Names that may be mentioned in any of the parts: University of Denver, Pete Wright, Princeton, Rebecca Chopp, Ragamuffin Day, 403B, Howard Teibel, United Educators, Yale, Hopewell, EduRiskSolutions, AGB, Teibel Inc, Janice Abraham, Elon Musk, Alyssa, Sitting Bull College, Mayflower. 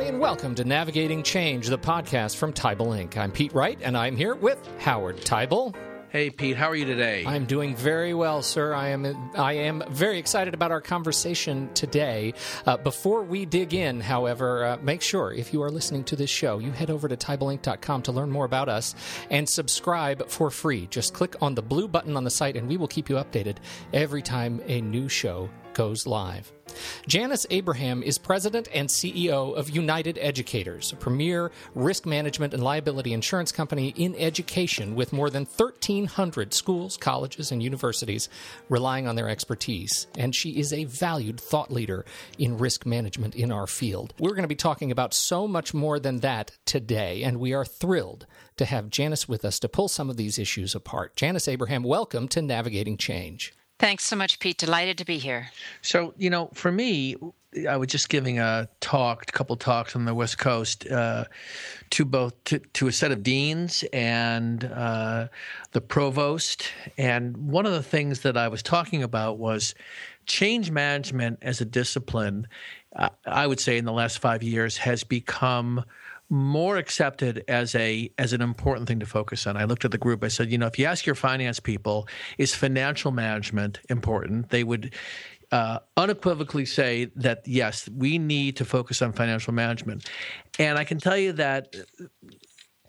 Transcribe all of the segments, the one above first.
everybody, and welcome to Navigating Change, the podcast from Teibel Inc. I'm Pete Wright, and I'm here with Howard Teibel. Hey, Pete, how are you today? I'm doing very well, sir. I am very excited about our conversation today. Before we dig in, however, make sure if you are listening to this show, you head over to teibelinc.com to learn more about us and subscribe for free. Just click on the blue button on the site, and we will keep you updated every time a new show goes live. Janice Abraham is president and CEO of United Educators, a premier risk management and liability insurance company in education with more than 1,300 schools, colleges, and universities relying on their expertise. And she is a valued thought leader in risk management in our field. We're going to be talking about so much more than that today, and we are thrilled to have Janice with us to pull some of these issues apart. Janice Abraham, welcome to Navigating Change. Thanks so much, Pete. Delighted to be here. So, you know, for me, I was just giving a couple talks on the West Coast to a set of deans and the provost. And one of the things that I was talking about was change management as a discipline, I would say in the last 5 years, has become more accepted as an important thing to focus on. I looked at the group. I said, you know, if you ask your finance people, is financial management important? They would unequivocally say that, yes, we need to focus on financial management. And I can tell you that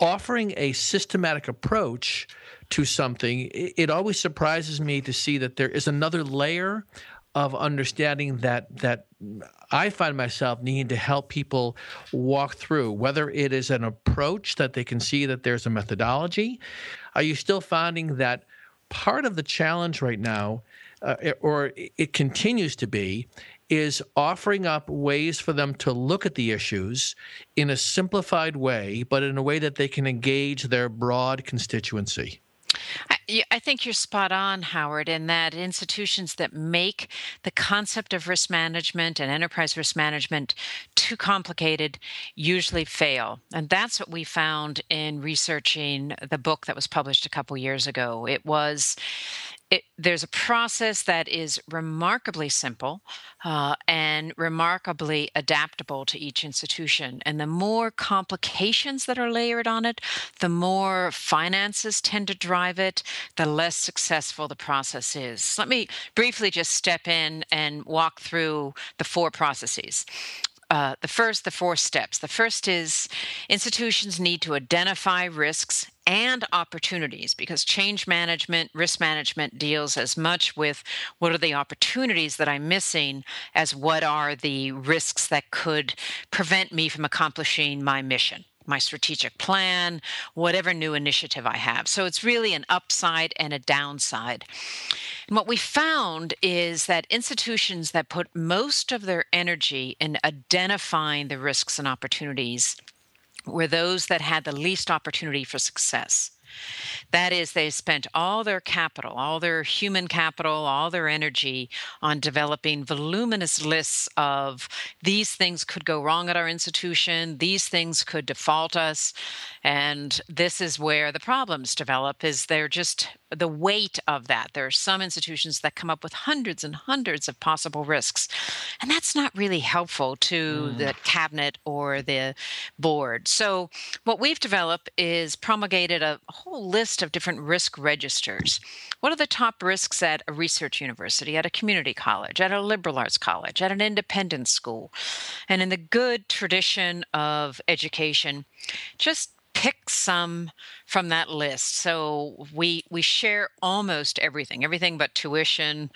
offering a systematic approach to something, it always surprises me to see that there is another layer of understanding that I find myself needing to help people walk through, whether it is an approach that they can see that there's a methodology. Are you still finding that part of the challenge right now, or it continues to be, is offering up ways for them to look at the issues in a simplified way, but in a way that they can engage their broad constituency? I think you're spot on, Howard, in that institutions that make the concept of risk management and enterprise risk management too complicated usually fail. And that's what we found in researching the book that was published a couple years ago. There's a process that is remarkably simple and remarkably adaptable to each institution. And the more complications that are layered on it, the more finances tend to drive it, the less successful the process is. Let me briefly just step in and walk through the four processes. The four steps. The first is institutions need to identify risks and opportunities, because change management, risk management deals as much with what are the opportunities that I'm missing as what are the risks that could prevent me from accomplishing my mission, my strategic plan, whatever new initiative I have. So it's really an upside and a downside. And what we found is that institutions that put most of their energy in identifying the risks and opportunities were those that had the least opportunity for success. That is, they spent all their capital, all their human capital, all their energy on developing voluminous lists of these things could go wrong at our institution, these things could default us, and this is where the problems develop, is they're just the weight of that. There are some institutions that come up with hundreds and hundreds of possible risks, and that's not really helpful to the cabinet or the board. So what we've developed is promulgated a whole list of different risk registers. What are the top risks at a research university, at a community college, at a liberal arts college, at an independent school? And in the good tradition of education, just pick some from that list. So we share almost everything but tuition,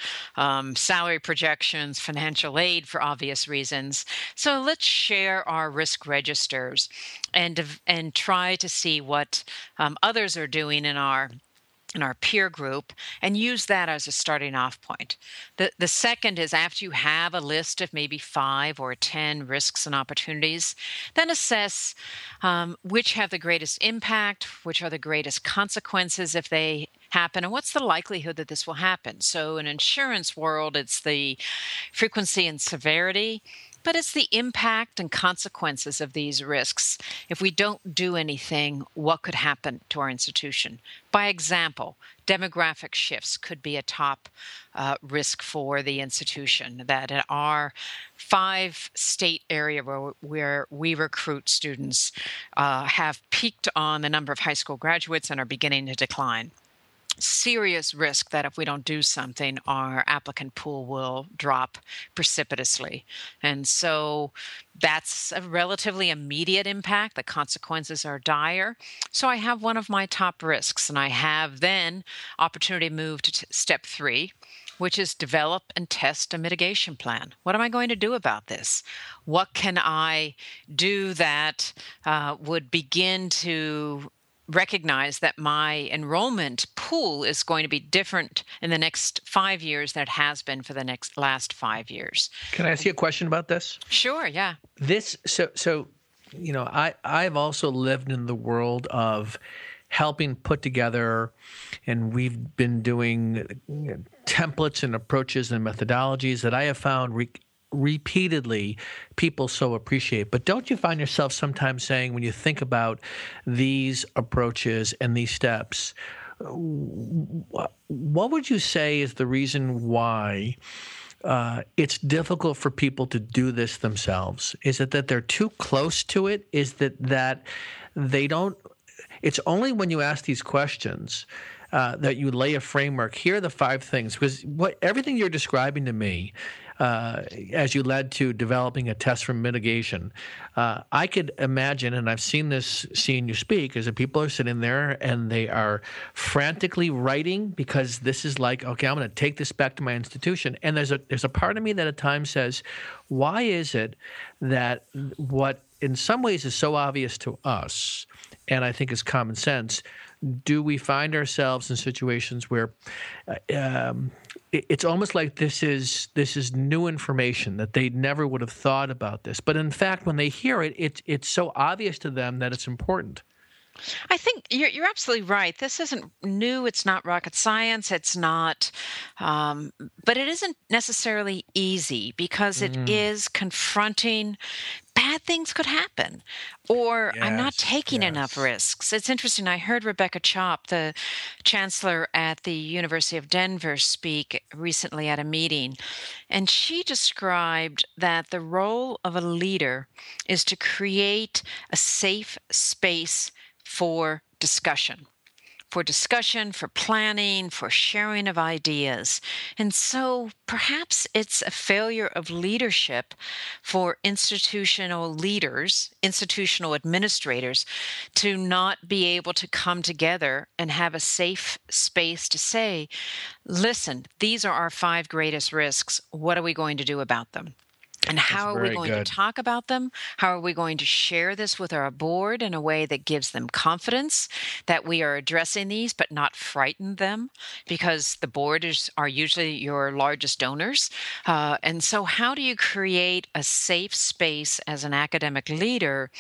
salary projections, financial aid for obvious reasons. So let's share our risk registers and try to see what others are doing in our peer group and use that as a starting off point. The second is, after you have a list of maybe 5 or 10 risks and opportunities, then assess which have the greatest impact, which are the greatest consequences if they happen, and what's the likelihood that this will happen. So in insurance world, it's the frequency and severity. but it's the impact and consequences of these risks. If we don't do anything, what could happen to our institution? By example, demographic shifts could be a top risk for the institution, that in our 5-state area where we recruit students have peaked on the number of high school graduates and are beginning to decline. Serious risk that if we don't do something, our applicant pool will drop precipitously. And so that's a relatively immediate impact. The consequences are dire. So I have one of my top risks, and I have then opportunity to move to step 3, which is develop and test a mitigation plan. What am I going to do about this? What can I do that would begin to recognize that my enrollment pool is going to be different in the next 5 years than it has been for the last 5 years. Can I ask you a question about this? Sure, yeah. I've also lived in the world of helping put together, and we've been doing templates and approaches and methodologies that I have found repeatedly people so appreciate. But don't you find yourself sometimes saying, when you think about these approaches and these steps, what would you say is the reason why it's difficult for people to do this themselves? Is it that they're too close to it? Is it that they don't? It's only when you ask these questions that you lay a framework. Here are the 5 things, because everything you're describing to me, as you led to developing a test for mitigation, I could imagine, and I've seen this, seeing you speak, is that people are sitting there and they are frantically writing because this is like, okay, I'm going to take this back to my institution. And there's a part of me that at times says, why is it that what in some ways is so obvious to us, and I think is common sense, do we find ourselves in situations where it's almost like this is new information that they never would have thought about this, but in fact, when they hear it, it's so obvious to them that it's important. I think you're absolutely right. This isn't new. It's not rocket science. It's not, but it isn't necessarily easy because it is confronting. Bad things could happen, or yes, I'm not taking enough risks. It's interesting. I heard Rebecca Chopp, the chancellor at the University of Denver, speak recently at a meeting, and she described that the role of a leader is to create a safe space for discussion. For discussion, for planning, for sharing of ideas. And so perhaps it's a failure of leadership for institutional leaders, institutional administrators, to not be able to come together and have a safe space to say, listen, these are our 5 greatest risks. What are we going to do about them? And how are we going to talk about them? How are we going to share this with our board in a way that gives them confidence that we are addressing these but not frighten them? Because the board are usually your largest donors. And so how do you create a safe space as an academic leader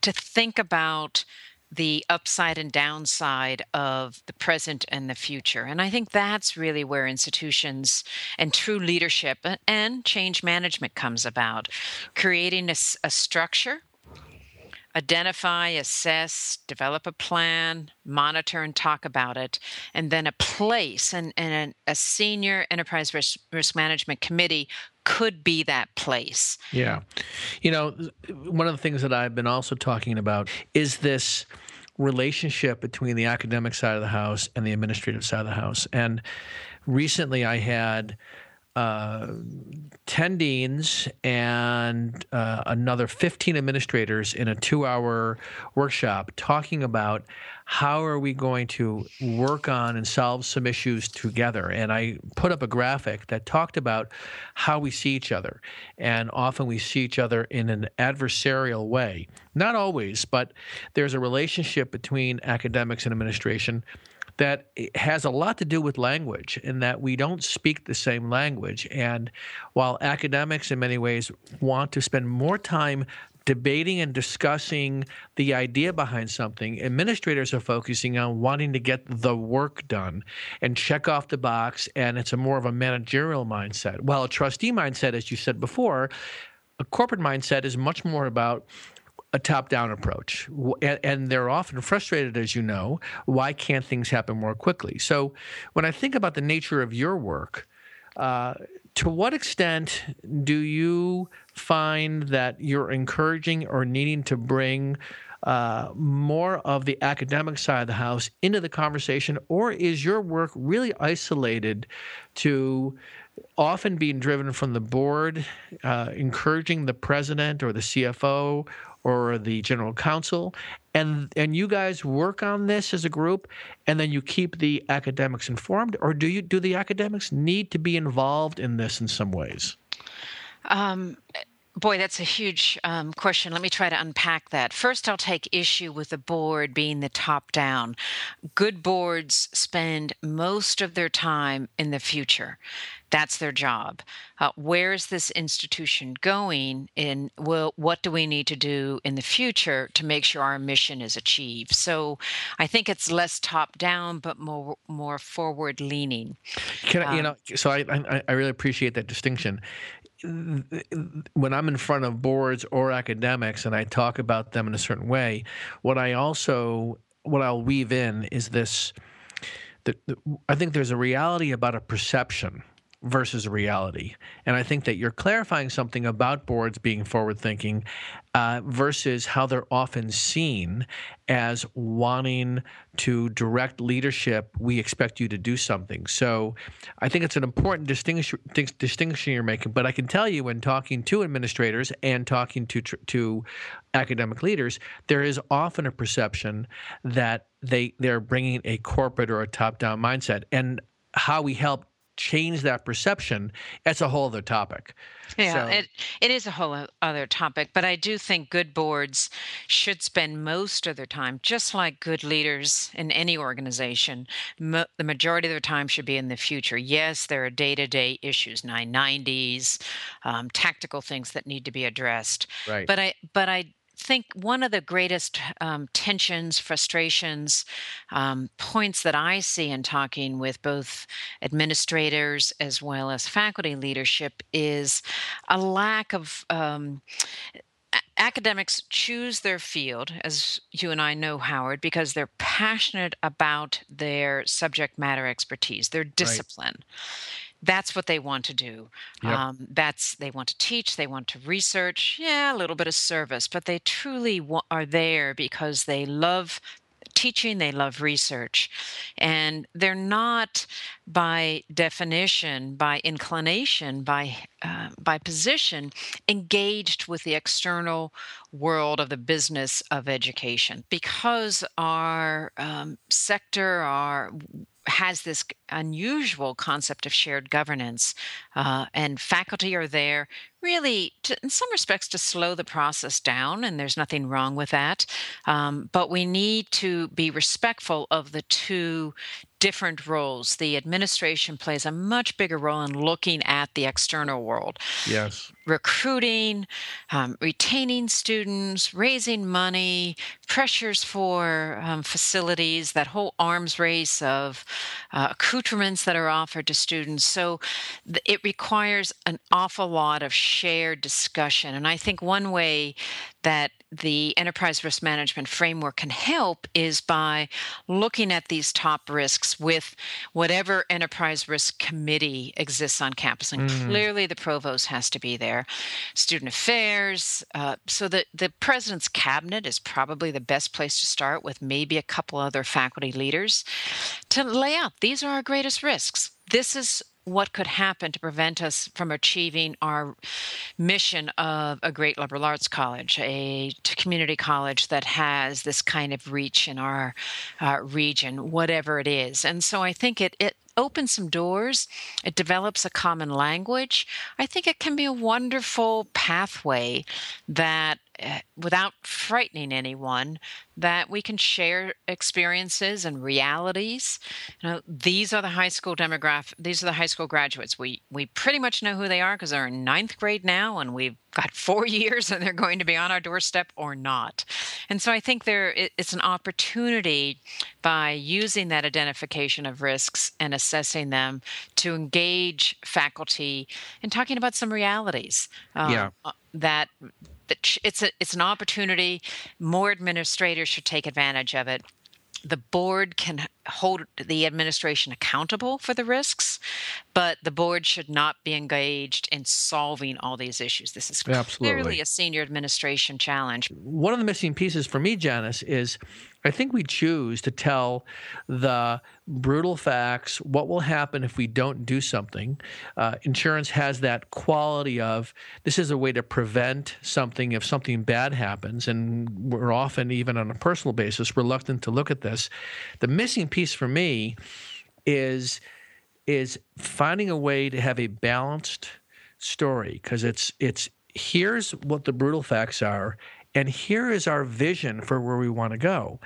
to think about the upside and downside of the present and the future? And I think that's really where institutions and true leadership and change management comes about, creating a structure, identify, assess, develop a plan, monitor, and talk about it, and then a place, and a senior enterprise risk management committee could be that place. Yeah. One of the things that I've been also talking about is this relationship between the academic side of the house and the administrative side of the house. And recently I had 10 deans and another 15 administrators in a 2-hour workshop talking about how are we going to work on and solve some issues together. And I put up a graphic that talked about how we see each other. And often we see each other in an adversarial way. Not always, but there's a relationship between academics and administration that has a lot to do with language, in that we don't speak the same language. And while academics in many ways want to spend more time debating and discussing the idea behind something, administrators are focusing on wanting to get the work done and check off the box, and it's more of a managerial mindset. While a trustee mindset, as you said before, A corporate mindset is much more about a top-down approach. And they're often frustrated, as you know, why can't things happen more quickly? So when I think about the nature of your work, to what extent do you find that you're encouraging or needing to bring more of the academic side of the house into the conversation, or is your work really isolated to often being driven from the board, encouraging the president or the CFO or the general counsel, and you guys work on this as a group, and then you keep the academics informed, or do the academics need to be involved in this in some ways? Boy, that's a huge question. Let me try to unpack that. First, I'll take issue with the board being the top down. Good boards spend most of their time in the future. That's their job. Where is this institution going, and what do we need to do in the future to make sure our mission is achieved? So I think it's less top down, but more forward leaning. I really appreciate that distinction. When I'm in front of boards or academics and I talk about them in a certain way, what I'll weave in is this: I think there's a reality about a perception versus reality, and I think that you're clarifying something about boards being forward-thinking versus how they're often seen as wanting to direct leadership. We expect you to do something. So I think it's an important distinction you're making. But I can tell you, when talking to administrators and talking to academic leaders, there is often a perception that they're bringing a corporate or a top-down mindset, and how we help change that perception, that's a whole other topic. Yeah, so it is a whole other topic, but I do think good boards should spend most of their time, just like good leaders in any organization, the majority of their time should be in the future. Yes, there are day-to-day issues, 990s, tactical things that need to be addressed. Right. But I think one of the greatest tensions, frustrations, points that I see in talking with both administrators as well as faculty leadership is a lack of academics choose their field, as you and I know, Howard, because they're passionate about their subject matter expertise, their discipline. Right. That's what they want to do. Yep. They want to teach, they want to research, a little bit of service, but they truly are there because they love teaching, they love research. And they're not, by definition, by inclination, by position, engaged with the external world of the business of education. Because our sector, has this unusual concept of shared governance, and faculty are there really, in some respects, to slow the process down, and there's nothing wrong with that. But we need to be respectful of the two different roles. The administration plays a much bigger role in looking at the external world. Yes. Recruiting, retaining students, raising money, pressures for facilities, that whole arms race of accoutrements that are offered to students. So it requires an awful lot of shared discussion. And I think one way that the enterprise risk management framework can help is by looking at these top risks with whatever enterprise risk committee exists on campus. And clearly the provost has to be there, student affairs. So the president's cabinet is probably the best place to start, with maybe a couple other faculty leaders, to lay out these are our greatest risks. This is what could happen to prevent us from achieving our mission of a great liberal arts college, a community college that has this kind of reach in our region, whatever it is. And so I think it opens some doors. It develops a common language. I think it can be a wonderful pathway that without frightening anyone, that we can share experiences and realities. You know, these are the high school demographic. These are the high school graduates. We pretty much know who they are because they're in ninth grade now, and we've got 4 years, and they're going to be on our doorstep or not. And so I think it's an opportunity by using that identification of risks and assessing them to engage faculty in talking about some realities. It's an opportunity. More administrators should take advantage of it. The board can hold the administration accountable for the risks, but the board should not be engaged in solving all these issues. This is clearly a senior administration challenge. One of the missing pieces for me, Janice, is I think we choose to tell the brutal facts, what will happen if we don't do something. Insurance has that quality of this is a way to prevent something if something bad happens, and we're often, even on a personal basis, reluctant to look at this. The missing piece for me is finding a way to have a balanced story, because it's here's what the brutal facts are, and here is our vision for where we want to go.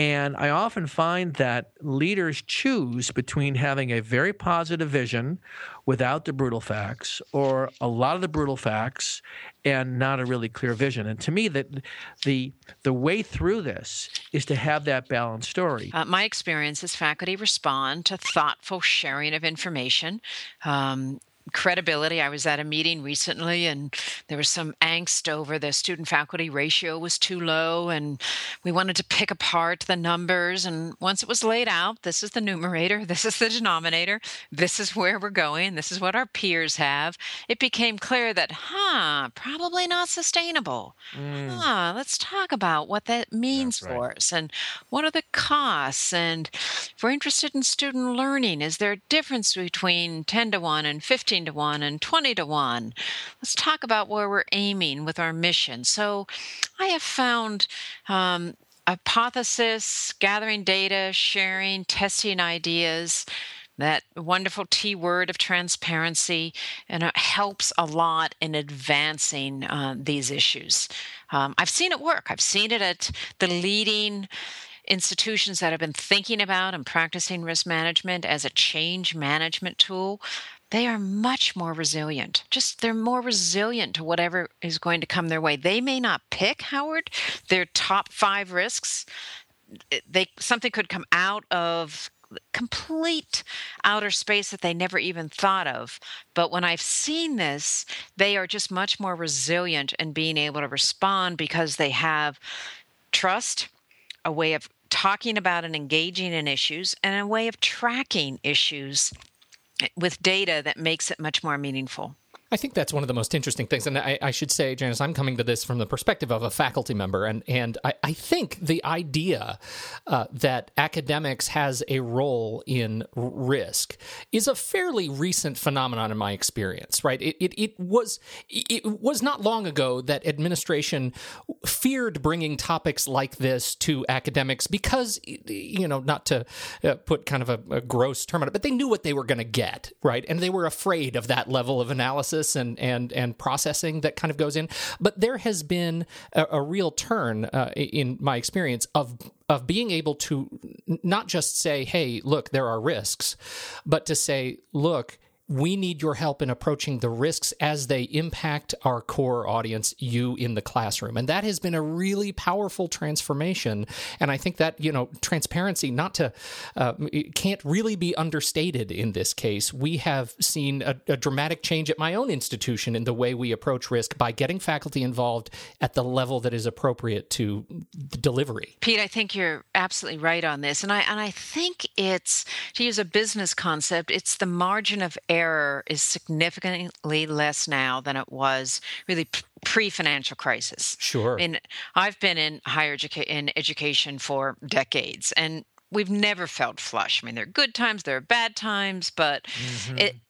And I often find that leaders choose between having a very positive vision without the brutal facts, or a lot of the brutal facts and not a really clear vision. And to me, that the way through this is to have that balanced story. My experience is faculty respond to thoughtful sharing of information. Credibility. I was at a meeting recently, and there was some angst over the student-faculty ratio was too low, and we wanted to pick apart the numbers. And once it was laid out, this is the numerator, this is the denominator, this is where we're going, this is what our peers have, it became clear that, probably not sustainable. Let's talk about what that means for us, and what are the costs, and if we're interested in student learning, is there a difference between 10-1 and 15-1 and 20-1. Let's talk about where we're aiming with our mission. So I have found hypothesis, gathering data, sharing, testing ideas, that wonderful T word of transparency, and it helps a lot in advancing these issues. I've seen it work. I've seen it at the leading institutions that have been thinking about and practicing risk management as a change management tool. They are much more resilient. They're more resilient to whatever is going to come their way. They may not pick, Howard, their top 5 risks. Something could come out of complete outer space that they never even thought of. But when I've seen this, they are just much more resilient in being able to respond because they have trust, a way of talking about and engaging in issues, and a way of tracking issues with data that makes it much more meaningful. I think that's one of the most interesting things. And I should say, Janice, I'm coming to this from the perspective of a faculty member. And I think the idea that academics has a role in risk is a fairly recent phenomenon in my experience, right? It was not long ago that administration feared bringing topics like this to academics because, not to put kind of a gross term on it, but they knew what they were going to get, right? And they were afraid of that level of analysis and processing that kind of goes in. But there has been a real turn in my experience of being able to not just say, hey, look, there are risks, but to say, look, we need your help in approaching the risks as they impact our core audience, you in the classroom. And that has been a really powerful transformation. And I think that, transparency can't really be understated in this case. We have seen a dramatic change at my own institution in the way we approach risk by getting faculty involved at the level that is appropriate to the delivery. Pete, I think you're absolutely right on this. And I think it's, to use a business concept, it's the margin of error is significantly less now than it was really pre-financial crisis. Sure. And I've been in higher education for decades, and we've never felt flush. I mean, there are good times, there are bad times, but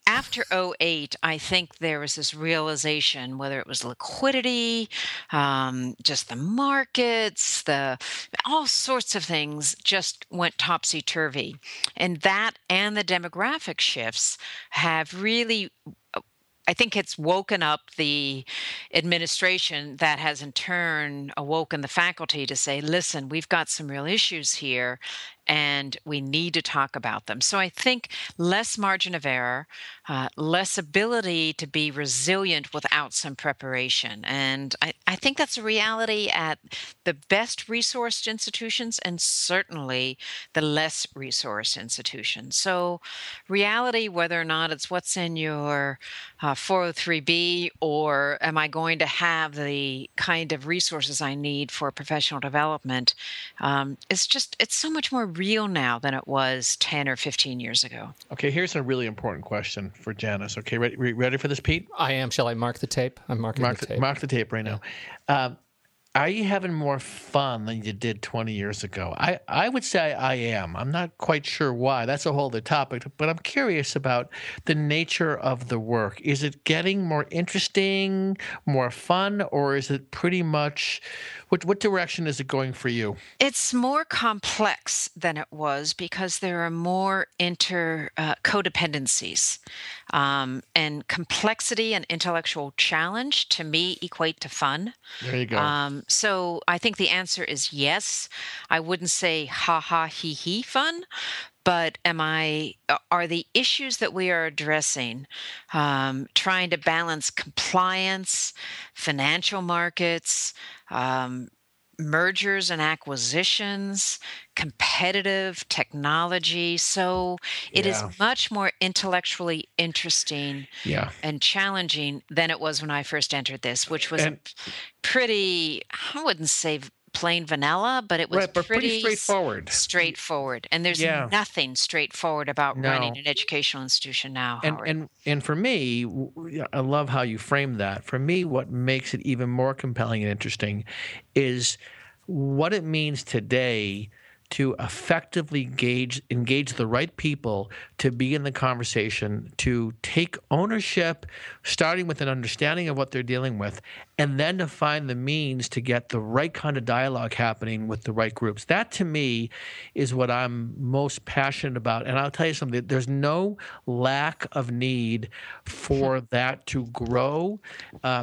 after 2008, I think there was this realization, whether it was liquidity, just the markets, all sorts of things just went topsy-turvy. And that and the demographic shifts have really I think it's woken up the administration that has in turn awoken the faculty to say, listen, we've got some real issues here and we need to talk about them. So I think less margin of error, less ability to be resilient without some preparation. And I think that's a reality at the best resourced institutions and certainly the less resourced institutions. So reality, whether or not it's what's in your 403B or am I going to have the kind of resources I need for professional development, it's so much more real now than it was 10 or 15 years ago. Okay, here's a really important question for Janice. Okay, ready for this, Pete? I am. Shall I mark the tape? I'm marking the tape. Mark the tape right now. Are you having more fun than you did 20 years ago? I would say I am. I'm not quite sure why. That's a whole other topic. But I'm curious about the nature of the work. Is it getting more interesting, more fun, or is it pretty much – what direction is it going for you? It's more complex than it was because there are more codependencies. And complexity and intellectual challenge, to me, equate to fun. There you go. So I think the answer is yes. I wouldn't say ha-ha, he fun, but are the issues that we are addressing, trying to balance compliance, financial markets, mergers and acquisitions, competitive technology. So it is much more intellectually interesting and challenging than it was when I first entered this, which was pretty, I wouldn't say plain vanilla, but it was pretty straightforward. And there's nothing straightforward about running an educational institution now, Howard. And for me, I love how you frame that. For me, what makes it even more compelling and interesting is what it means today to effectively engage the right people to be in the conversation, to take ownership, starting with an understanding of what they're dealing with, and then to find the means to get the right kind of dialogue happening with the right groups. That, to me, is what I'm most passionate about. And I'll tell you something, there's no lack of need for that to grow,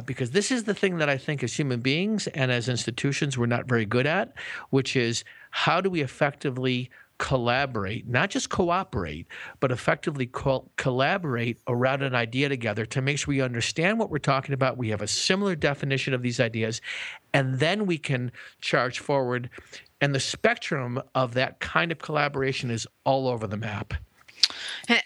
because this is the thing that I think as human beings and as institutions we're not very good at, which is how do we effectively collaborate, not just cooperate, but effectively collaborate around an idea together to make sure we understand what we're talking about, we have a similar definition of these ideas, and then we can charge forward. And the spectrum of that kind of collaboration is all over the map. I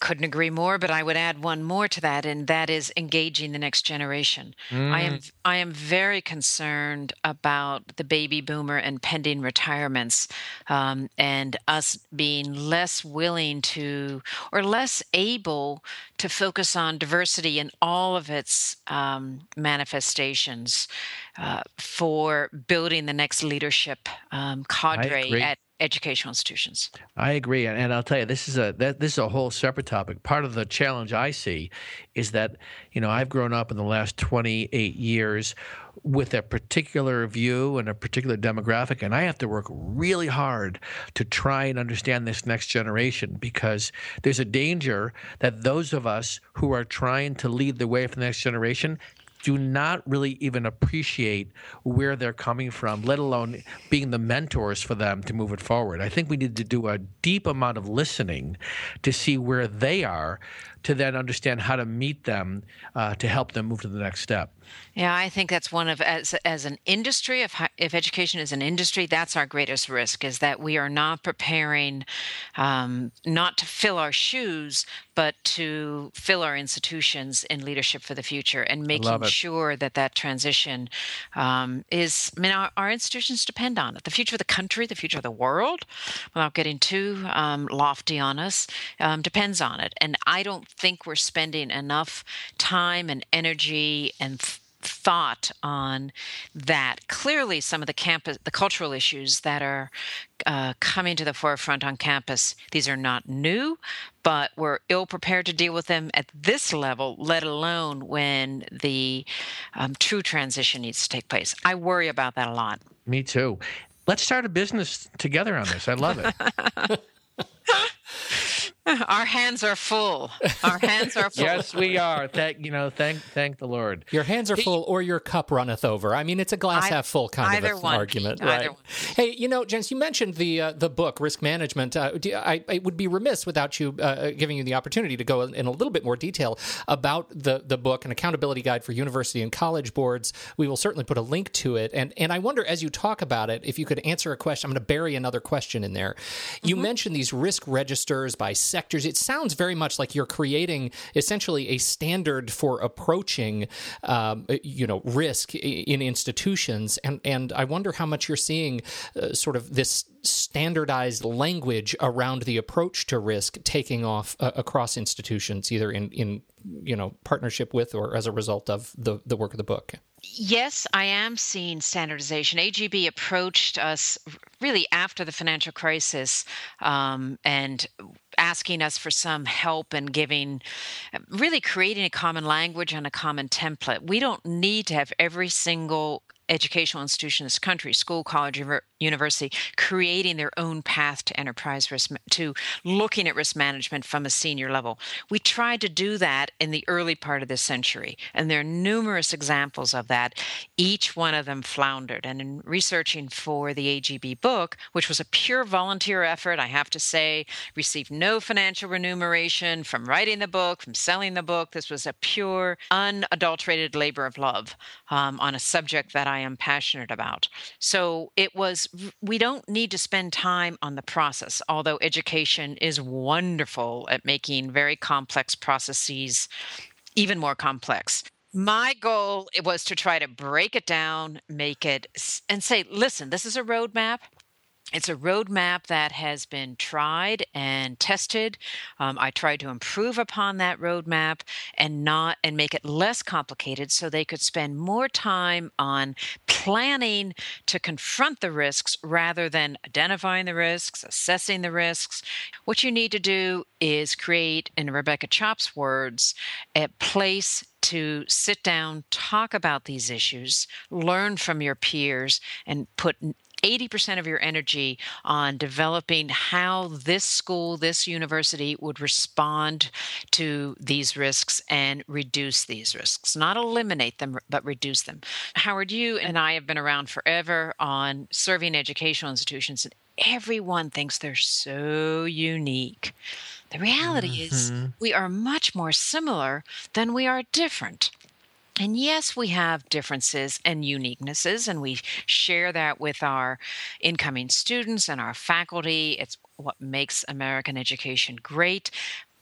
couldn't agree more, but I would add one more to that, and that is engaging the next generation. I am very concerned about the baby boomer and pending retirements, and us being less willing to or less able to focus on diversity in all of its manifestations for building the next leadership cadre at educational institutions. I agree, and I'll tell you, this is a whole separate topic. Part of the challenge I see is that, I've grown up in the last 28 years with a particular view and a particular demographic, and I have to work really hard to try and understand this next generation, because there's a danger that those of us who are trying to lead the way for the next generation do not really even appreciate where they're coming from, let alone being the mentors for them to move it forward. I think we need to do a deep amount of listening to see where they are, to then understand how to meet them to help them move to the next step. Yeah, I think that's one of, as an industry, if education is an industry, that's our greatest risk, is that we are not preparing not to fill our shoes, but to fill our institutions in leadership for the future and making sure that transition is, our institutions depend on it. The future of the country, the future of the world, without getting too lofty on us, depends on it. And I don't think we're spending enough time and energy and thought on that. Clearly, some of the cultural issues that are coming to the forefront on campus, these are not new, but we're ill-prepared to deal with them at this level, let alone when the true transition needs to take place. I worry about that a lot. Me too. Let's start a business together on this. I love it. Our hands are full. Our hands are full. Yes, we are. Thank the Lord. Your hands are full, or your cup runneth over. I mean, it's a glass half full kind of argument, right? Hey, Jens, you mentioned the book Risk Management. I would be remiss without you giving you the opportunity to go in a little bit more detail about the book, An Accountability Guide for University and College Boards. We will certainly put a link to it, and I wonder as you talk about it if you could answer a question. I'm going to bury another question in there. You mentioned these risk registers by sectors. It sounds very much like you're creating essentially a standard for approaching, risk in institutions. And I wonder how much you're seeing sort of this standardized language around the approach to risk taking off across institutions, either in partnership with or as a result of the work of the book. Yes, I am seeing standardization. AGB approached us really after the financial crisis and asking us for some help and really creating a common language and a common template. We don't need to have every single educational institution in this country, school, college, university, creating their own path to enterprise risk, to looking at risk management from a senior level. We tried to do that in the early part of this century, and there are numerous examples of that. Each one of them floundered. And in researching for the AGB book, which was a pure volunteer effort, I have to say, received no financial remuneration from writing the book, from selling the book. This was a pure, unadulterated labor of love on a subject that I am passionate about. So we don't need to spend time on the process, although education is wonderful at making very complex processes even more complex. My goal was to try to break it down, make it, and say, listen, this is a roadmap. It's a roadmap that has been tried and tested. I tried to improve upon that roadmap and make it less complicated so they could spend more time on planning to confront the risks rather than identifying the risks, assessing the risks. What you need to do is create, in Rebecca Chopp's words, a place to sit down, talk about these issues, learn from your peers, and put 80% of your energy on developing how this school, this university would respond to these risks and reduce these risks. Not eliminate them, but reduce them. Howard, you and I have been around forever on serving educational institutions, and everyone thinks they're so unique. The reality is we are much more similar than we are different. And yes, we have differences and uniquenesses, and we share that with our incoming students and our faculty. It's what makes American education great.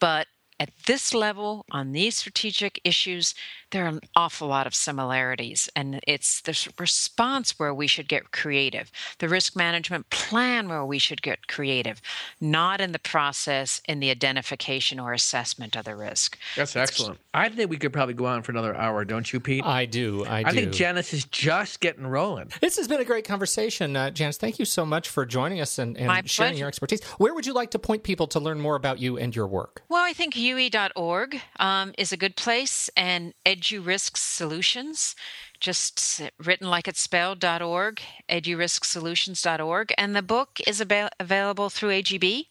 But at this level, on these strategic issues, there are an awful lot of similarities, and it's the response where we should get creative, the risk management plan where we should get creative, not in the process, in the identification or assessment of the risk. That's excellent. I think we could probably go on for another hour, don't you, Pete? I do. I think Janice is just getting rolling. This has been a great conversation, Janice. Thank you so much for joining us and sharing your expertise. Where would you like to point people to learn more about you and your work? Well, I think UE.org is a good place, and EduRiskSolutions, just written like it's spelled.org, EduRiskSolutions.org. And the book is available through AGB.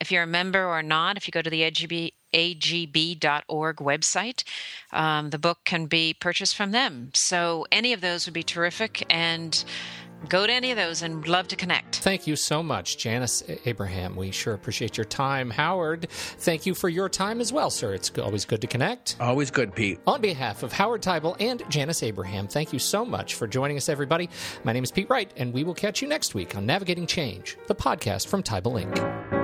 If you're a member or not, if you go to the AGB.org website, the book can be purchased from them. So any of those would be terrific, and go to any of those and love to connect. Thank you so much, Janice Abraham. We sure appreciate your time. Howard, thank you for your time as well, sir. It's always good to connect. Always good, Pete. On behalf of Howard Teibel and Janice Abraham, thank you so much for joining us, everybody. My name is Pete Wright, and we will catch you next week on Navigating Change, the podcast from Teibel Inc.